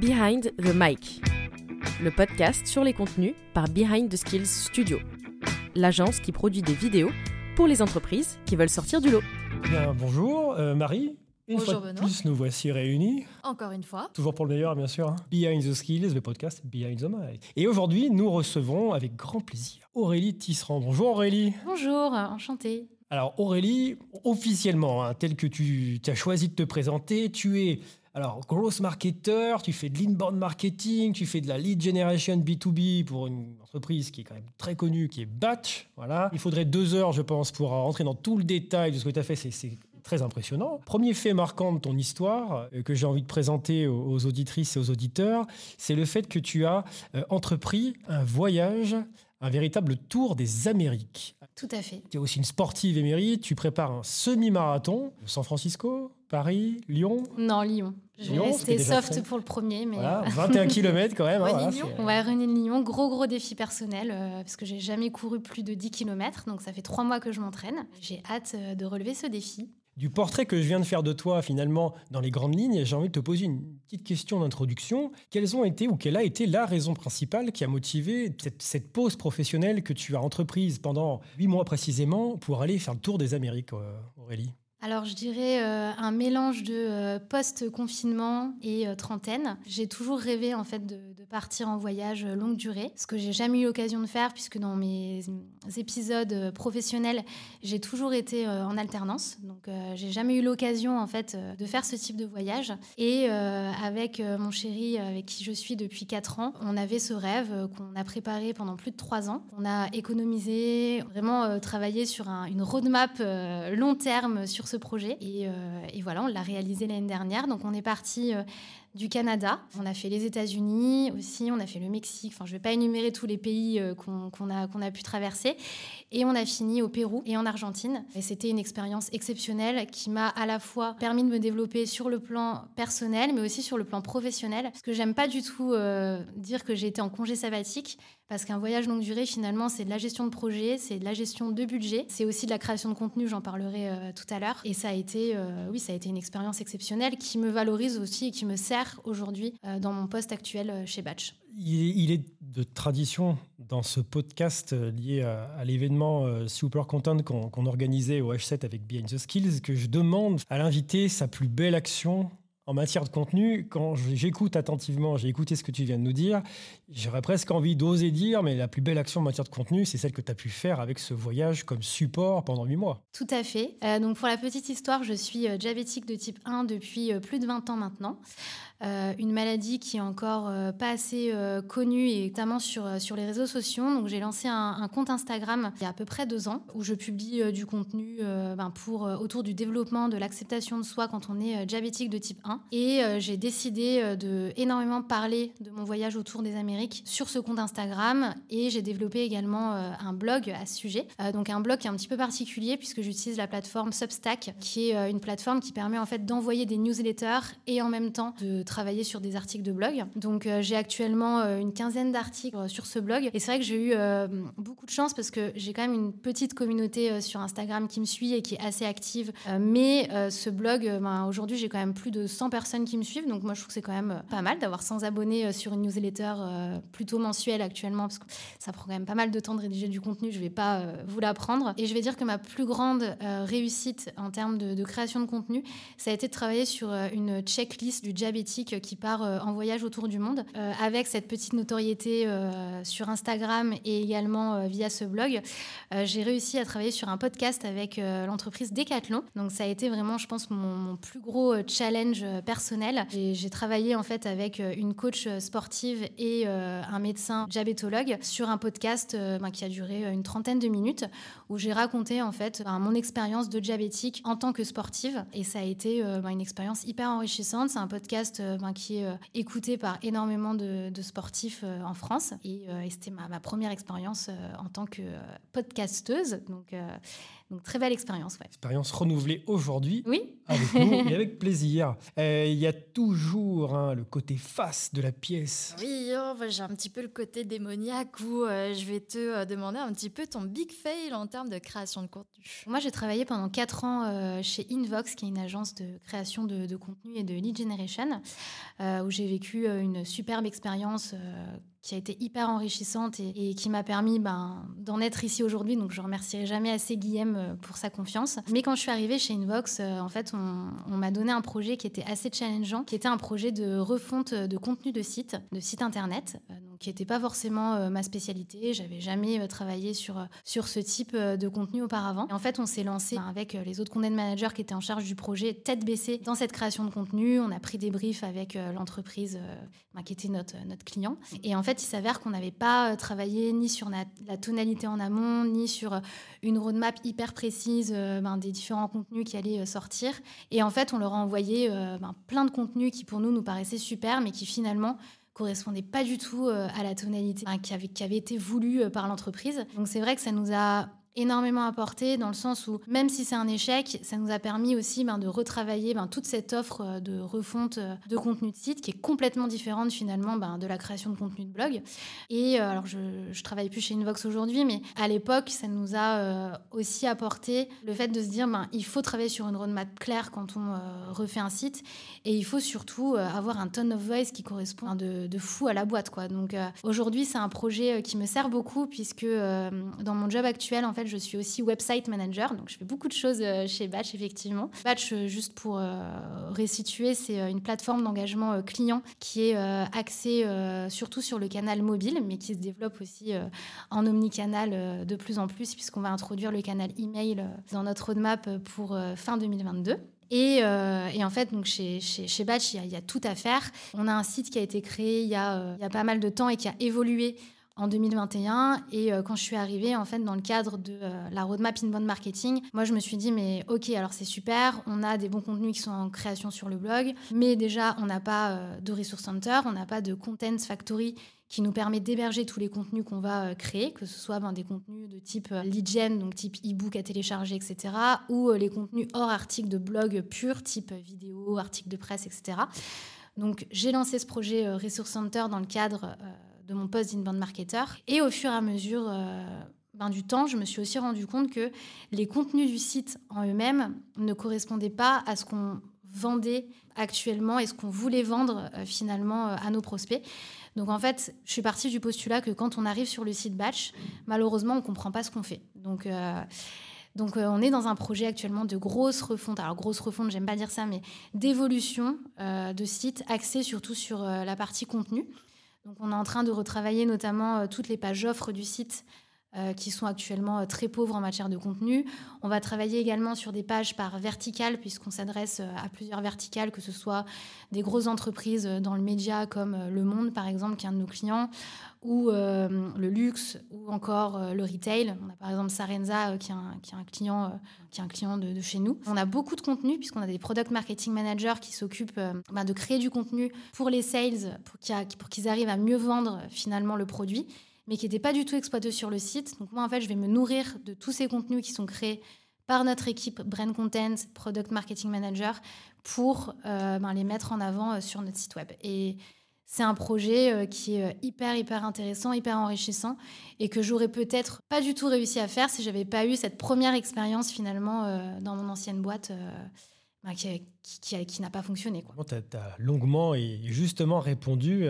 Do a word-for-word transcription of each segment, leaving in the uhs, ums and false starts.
Behind the Mic, le podcast sur les contenus par Behind the Skills Studio, l'agence qui produit des vidéos pour les entreprises qui veulent sortir du lot. Bien, bonjour euh, Marie. Une Bonjour fois de plus, nous voici réunis. Encore une fois. Toujours pour le meilleur, bien sûr. Behind the Skills, le podcast Behind the Mic. Et aujourd'hui, nous recevons avec grand plaisir Aurélie Tisserand. Bonjour Aurélie. Bonjour, enchantée. Alors Aurélie, officiellement, hein, tel que tu as choisi de te présenter, tu es alors growth marketer, tu fais de l'inbound marketing, tu fais de la lead generation B deux B pour une entreprise qui est quand même très connue, qui est Batch. Voilà. Il faudrait deux heures, je pense, pour rentrer dans tout le détail de ce que tu as fait. C'est, c'est très impressionnant. Premier fait marquant de ton histoire euh, que j'ai envie de présenter aux, aux auditrices et aux auditeurs, c'est le fait que tu as euh, entrepris un voyage, un véritable tour des Amériques. Tout à fait. Tu es aussi une sportive émérite, tu prépares un semi-marathon, San Francisco, Paris, Lyon. Non, Lyon. Je vais rester soft fait. Pour le premier. Mais voilà, vingt et un kilomètres quand même. Hein, voilà, on va runner le Lyon. Gros, gros défi personnel euh, parce que j'ai jamais couru plus de dix kilomètres. Donc, ça fait trois mois que je m'entraîne. J'ai hâte euh, de relever ce défi. Du portrait que je viens de faire de toi, finalement, dans les grandes lignes, j'ai envie de te poser une petite question d'introduction. Quelles ont été ou quelle a été la raison principale qui a motivé cette, cette pause professionnelle que tu as entreprise pendant huit mois précisément pour aller faire le tour des Amériques, Aurélie ? Alors, je dirais euh, un mélange de euh, post-confinement et euh, trentaine. J'ai toujours rêvé, en fait, de, de partir en voyage longue durée, ce que j'ai jamais eu l'occasion de faire, puisque dans mes épisodes professionnels, j'ai toujours été euh, en alternance. Donc, euh, j'ai jamais eu l'occasion, en fait, euh, de faire ce type de voyage. Et euh, avec euh, mon chéri, avec qui je suis depuis quatre ans, on avait ce rêve euh, qu'on a préparé pendant plus de trois ans. On a économisé, vraiment euh, travaillé sur un, une roadmap euh, long terme sur ce projet et, euh, et voilà, on l'a réalisé l'année dernière. Donc on est parti euh, du Canada, on a fait les États-Unis aussi, on a fait le Mexique, enfin je vais pas énumérer tous les pays euh, qu'on, qu'on a qu'on a pu traverser, et on a fini au Pérou et en Argentine. Et c'était une expérience exceptionnelle qui m'a à la fois permis de me développer sur le plan personnel mais aussi sur le plan professionnel, parce que j'aime pas du tout euh, dire que j'ai été en congé sabbatique, parce qu'un voyage longue durée, finalement, c'est de la gestion de projet, c'est de la gestion de budget, c'est aussi de la création de contenu, j'en parlerai euh, tout à l'heure. Et ça a été, euh, oui, ça a été une expérience exceptionnelle qui me valorise aussi et qui me sert aujourd'hui euh, dans mon poste actuel chez Batch. Il est de tradition dans ce podcast lié à, à l'événement Super Content qu'on, qu'on organisait au H sept avec Behind the Skills que je demande à l'invité sa plus belle action en matière de contenu. Quand j'écoute attentivement, j'ai écouté ce que tu viens de nous dire, j'aurais presque envie d'oser dire, mais la plus belle action en matière de contenu, c'est celle que tu as pu faire avec ce voyage comme support pendant huit mois. Tout à fait. Euh, donc pour la petite histoire, je suis diabétique de type un depuis plus de vingt ans maintenant. Euh, une maladie qui est encore euh, pas assez euh, connue, et notamment sur, euh, sur les réseaux sociaux. Donc j'ai lancé un, un compte Instagram il y a à peu près deux ans où je publie euh, du contenu euh, ben pour, euh, autour du développement, de l'acceptation de soi quand on est euh, diabétique de type un. Et euh, j'ai décidé euh, de énormément parler de mon voyage autour des Amériques sur ce compte Instagram, et j'ai développé également euh, un blog à ce sujet. Euh, donc un blog qui est un petit peu particulier puisque j'utilise la plateforme Substack, qui est euh, une plateforme qui permet en fait d'envoyer des newsletters et en même temps de travailler sur des articles de blog. Donc euh, j'ai actuellement euh, une quinzaine d'articles euh, sur ce blog, et c'est vrai que j'ai eu euh, beaucoup de chance parce que j'ai quand même une petite communauté euh, sur Instagram qui me suit et qui est assez active, euh, mais euh, ce blog, euh, bah, aujourd'hui j'ai quand même plus de cent personnes qui me suivent, donc moi je trouve que c'est quand même euh, pas mal d'avoir cent abonnés euh, sur une newsletter euh, plutôt mensuelle actuellement, parce que ça prend quand même pas mal de temps de rédiger du contenu, je vais pas euh, vous l'apprendre. Et je vais dire que ma plus grande euh, réussite en termes de, de création de contenu, ça a été de travailler sur euh, une checklist du diabétique qui part en voyage autour du monde, euh, avec cette petite notoriété euh, sur Instagram et également euh, via ce blog. Euh, j'ai réussi à travailler sur un podcast avec euh, l'entreprise Decathlon. Donc ça a été vraiment, je pense, mon, mon plus gros challenge personnel. J'ai, j'ai travaillé en fait avec une coach sportive et euh, un médecin diabétologue sur un podcast euh, ben, qui a duré une trentaine de minutes, où j'ai raconté en fait ben, mon expérience de diabétique en tant que sportive, et ça a été euh, ben, une expérience hyper enrichissante. C'est un podcast euh, Ben, qui est euh, écoutée par énormément de, de sportifs euh, en France. Et, euh, et c'était ma, ma première expérience euh, en tant que euh, podcasteuse. Donc, euh, donc, très belle expérience. Ouais. Expérience renouvelée aujourd'hui, oui, avec nous et avec plaisir. Il euh, y a toujours hein, le côté face de la pièce. Oui, oh, bah, j'ai un petit peu le côté démoniaque où euh, je vais te euh, demander un petit peu ton big fail en termes de création de contenu. Moi, j'ai travaillé pendant quatre ans euh, chez Invox, qui est une agence de création de, de contenu et de lead generation. euh, où j'ai vécu une superbe expérience euh, qui a été hyper enrichissante et, et qui m'a permis ben, d'en être ici aujourd'hui. Donc, je ne remercierai jamais assez Guilhem pour sa confiance. Mais quand je suis arrivée chez Invox, euh, en fait, on, on m'a donné un projet qui était assez challengeant, qui était un projet de refonte de contenu de site, de site internet, euh, donc, qui n'était pas forcément euh, ma spécialité. Je n'avais jamais euh, travaillé sur, sur ce type euh, de contenu auparavant. Et en fait, on s'est lancé ben, avec euh, les autres content managers qui étaient en charge du projet, tête baissée dans cette création de contenu. On a pris des briefs avec euh, l'entreprise euh, ben, qui était notre, notre client. Et en fait, En fait, il s'avère qu'on n'avait pas travaillé ni sur la, la tonalité en amont, ni sur une roadmap hyper précise euh, ben, des différents contenus qui allaient euh, sortir. Et en fait, on leur a envoyé euh, ben, plein de contenus qui, pour nous, nous paraissaient super, mais qui, finalement, correspondait pas du tout euh, à la tonalité hein, qui, avait, qui avait été voulue euh, par l'entreprise. Donc, c'est vrai que ça nous a énormément apporté dans le sens où, même si c'est un échec, ça nous a permis aussi ben, de retravailler ben, toute cette offre de refonte de contenu de site qui est complètement différente finalement ben, de la création de contenu de blog. Et euh, alors je ne travaille plus chez Invox aujourd'hui, mais à l'époque, ça nous a euh, aussi apporté le fait de se dire ben, il faut travailler sur une roadmap claire quand on euh, refait un site et il faut surtout euh, avoir un tone of voice qui correspond hein, de, de fou à la boîte, quoi. Donc euh, aujourd'hui, c'est un projet qui me sert beaucoup puisque euh, dans mon job actuel, en fait, je suis aussi website manager, donc je fais beaucoup de choses chez Batch, effectivement. Batch, juste pour euh, restituer, c'est une plateforme d'engagement euh, client qui est euh, axée euh, surtout sur le canal mobile, mais qui se développe aussi euh, en omnicanal euh, de plus en plus, puisqu'on va introduire le canal email dans notre roadmap pour euh, fin deux mille vingt-deux. Et, euh, et en fait, donc chez, chez, chez Batch, il y, y a tout à faire. On a un site qui a été créé il y a, euh, il y a pas mal de temps et qui a évolué en deux mille vingt et un, et euh, quand je suis arrivée en fait dans le cadre de euh, la roadmap inbound marketing, moi je me suis dit mais ok, alors c'est super, on a des bons contenus qui sont en création sur le blog, mais déjà on n'a pas euh, de resource center, on n'a pas de content factory qui nous permet d'héberger tous les contenus qu'on va créer, que ce soit ben, des contenus de type lead gen, donc type e-book à télécharger, et cetera, ou euh, les contenus hors articles de blog pur, type vidéo, articles de presse, et cetera. Donc j'ai lancé ce projet euh, Resource Center dans le cadre euh, de mon poste d'inbound marketer. Et au fur et à mesure euh, ben, du temps, je me suis aussi rendu compte que les contenus du site en eux-mêmes ne correspondaient pas à ce qu'on vendait actuellement et ce qu'on voulait vendre euh, finalement euh, à nos prospects. Donc en fait, je suis partie du postulat que quand on arrive sur le site Batch, malheureusement, on ne comprend pas ce qu'on fait. Donc... Euh, Donc euh, on est dans un projet actuellement de grosse refonte, alors grosse refonte, j'aime pas dire ça, mais d'évolution euh, de sites axés surtout sur euh, la partie contenu. Donc on est en train de retravailler notamment euh, toutes les pages offres du site euh, qui sont actuellement euh, très pauvres en matière de contenu. On va travailler également sur des pages par verticale puisqu'on s'adresse euh, à plusieurs verticales, que ce soit des grosses entreprises euh, dans le média comme euh, Le Monde par exemple, qui est un de nos clients, ou euh, le luxe, ou encore euh, le retail. On a par exemple Sarenza, euh, qui est un, qui est un client, euh, qui est un client de, de chez nous. On a beaucoup de contenu, puisqu'on a des product marketing managers qui s'occupent euh, ben, de créer du contenu pour les sales, pour, qu'il a, pour qu'ils arrivent à mieux vendre finalement le produit, mais qui n'était pas du tout exploité sur le site. Donc moi, en fait, je vais me nourrir de tous ces contenus qui sont créés par notre équipe Brand Content, Product Marketing Manager, pour euh, ben, les mettre en avant euh, sur notre site web. Et c'est un projet qui est hyper, hyper intéressant, hyper enrichissant et que j'aurais peut-être pas du tout réussi à faire si j'avais pas eu cette première expérience finalement euh, dans mon ancienne boîte euh, bah, qui, qui, qui, qui n'a pas fonctionné, quoi. Bon, t'as, t'as longuement et justement répondu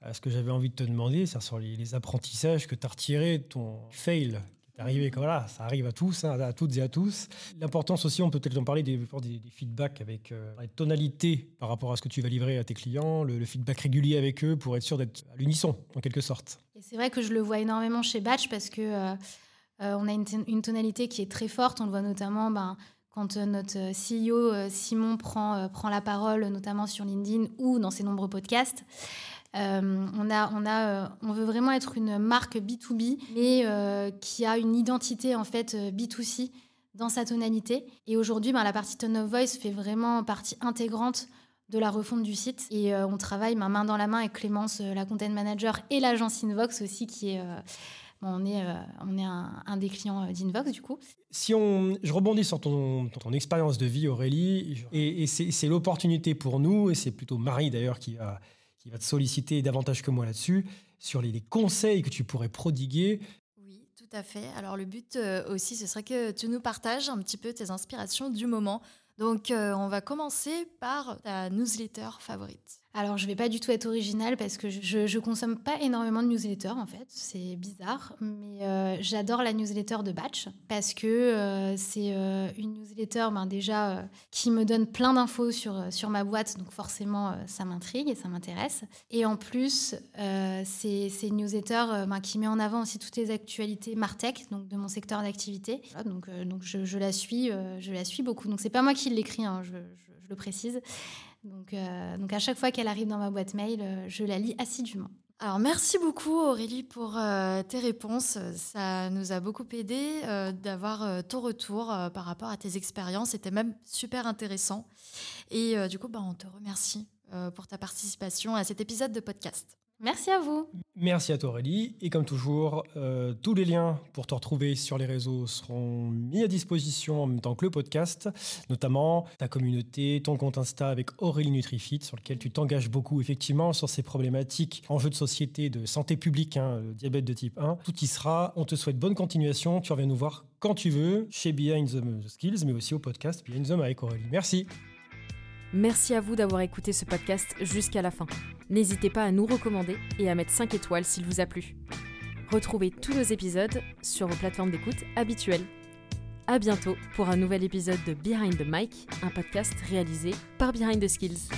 à ce que j'avais envie de te demander, c'est-à-dire sur les, les apprentissages que t'as retirés, ton fail. Arrivé, voilà, ça arrive à tous, hein, à toutes et à tous. L'importance aussi, on peut peut-être en parler, des, des, des feedbacks avec euh, la tonalité par rapport à ce que tu vas livrer à tes clients, le, le feedback régulier avec eux pour être sûr d'être à l'unisson, en quelque sorte. Et c'est vrai que je le vois énormément chez Batch parce que euh, euh, on a une, t- une tonalité qui est très forte. On le voit notamment ben, quand euh, notre C E O, euh, Simon, prend, euh, prend la parole, notamment sur LinkedIn ou dans ses nombreux podcasts. Euh, on, a, on, a, euh, on veut vraiment être une marque B deux B mais euh, qui a une identité en fait B deux C dans sa tonalité, et aujourd'hui ben, la partie tone of voice fait vraiment partie intégrante de la refonte du site, et euh, on travaille ben, main dans la main avec Clémence, euh, la content manager, et l'agence Invox aussi qui est, euh, bon, on est, euh, on est un, un des clients d'Invox du coup. Si on, je rebondis sur ton, ton, ton expérience de vie, Aurélie, et, et c'est, c'est l'opportunité pour nous, et c'est plutôt Marie d'ailleurs qui a qui va te solliciter davantage que moi là-dessus, sur les, les conseils que tu pourrais prodiguer. Oui, tout à fait. Alors le but euh, aussi, ce serait que tu nous partages un petit peu tes inspirations du moment, Donc, euh, on va commencer par ta newsletter favorite. Alors, je ne vais pas du tout être originale parce que je ne consomme pas énormément de newsletters, en fait. C'est bizarre, mais euh, j'adore la newsletter de Batch parce que euh, c'est euh, une newsletter ben, déjà euh, qui me donne plein d'infos sur, sur ma boîte. Donc, forcément, euh, ça m'intrigue et ça m'intéresse. Et en plus, euh, c'est, c'est une newsletter euh, ben, qui met en avant aussi toutes les actualités Martech, donc de mon secteur d'activité. Voilà, donc, euh, donc je, je, la suis, euh, je la suis beaucoup. Donc, ce n'est pas moi qui l'écris, hein, je, je, je le précise. Donc, euh, donc à chaque fois qu'elle arrive dans ma boîte mail, euh, je la lis assidûment. Alors merci beaucoup Aurélie pour euh, tes réponses. Ça nous a beaucoup aidé euh, d'avoir euh, ton retour euh, par rapport à tes expériences. C'était même super intéressant. Et euh, du coup, bah, on te remercie euh, pour ta participation à cet épisode de podcast. Merci à vous. Merci à toi Aurélie. Et comme toujours, euh, tous les liens pour te retrouver sur les réseaux seront mis à disposition en même temps que le podcast, notamment ta communauté, ton compte Insta avec Aurélie Nutrifit, sur lequel tu t'engages beaucoup effectivement sur ces problématiques, enjeux de société, de santé publique, hein, le diabète de type un. Tout y sera. On te souhaite bonne continuation. Tu reviens nous voir quand tu veux, chez Behind the Skills, mais aussi au podcast Behind the Mic, Aurélie. Merci. Merci à vous d'avoir écouté ce podcast jusqu'à la fin. N'hésitez pas à nous recommander et à mettre cinq étoiles s'il vous a plu. Retrouvez tous nos épisodes sur vos plateformes d'écoute habituelles. À bientôt pour un nouvel épisode de Behind the Mic, un podcast réalisé par Behind the Skills.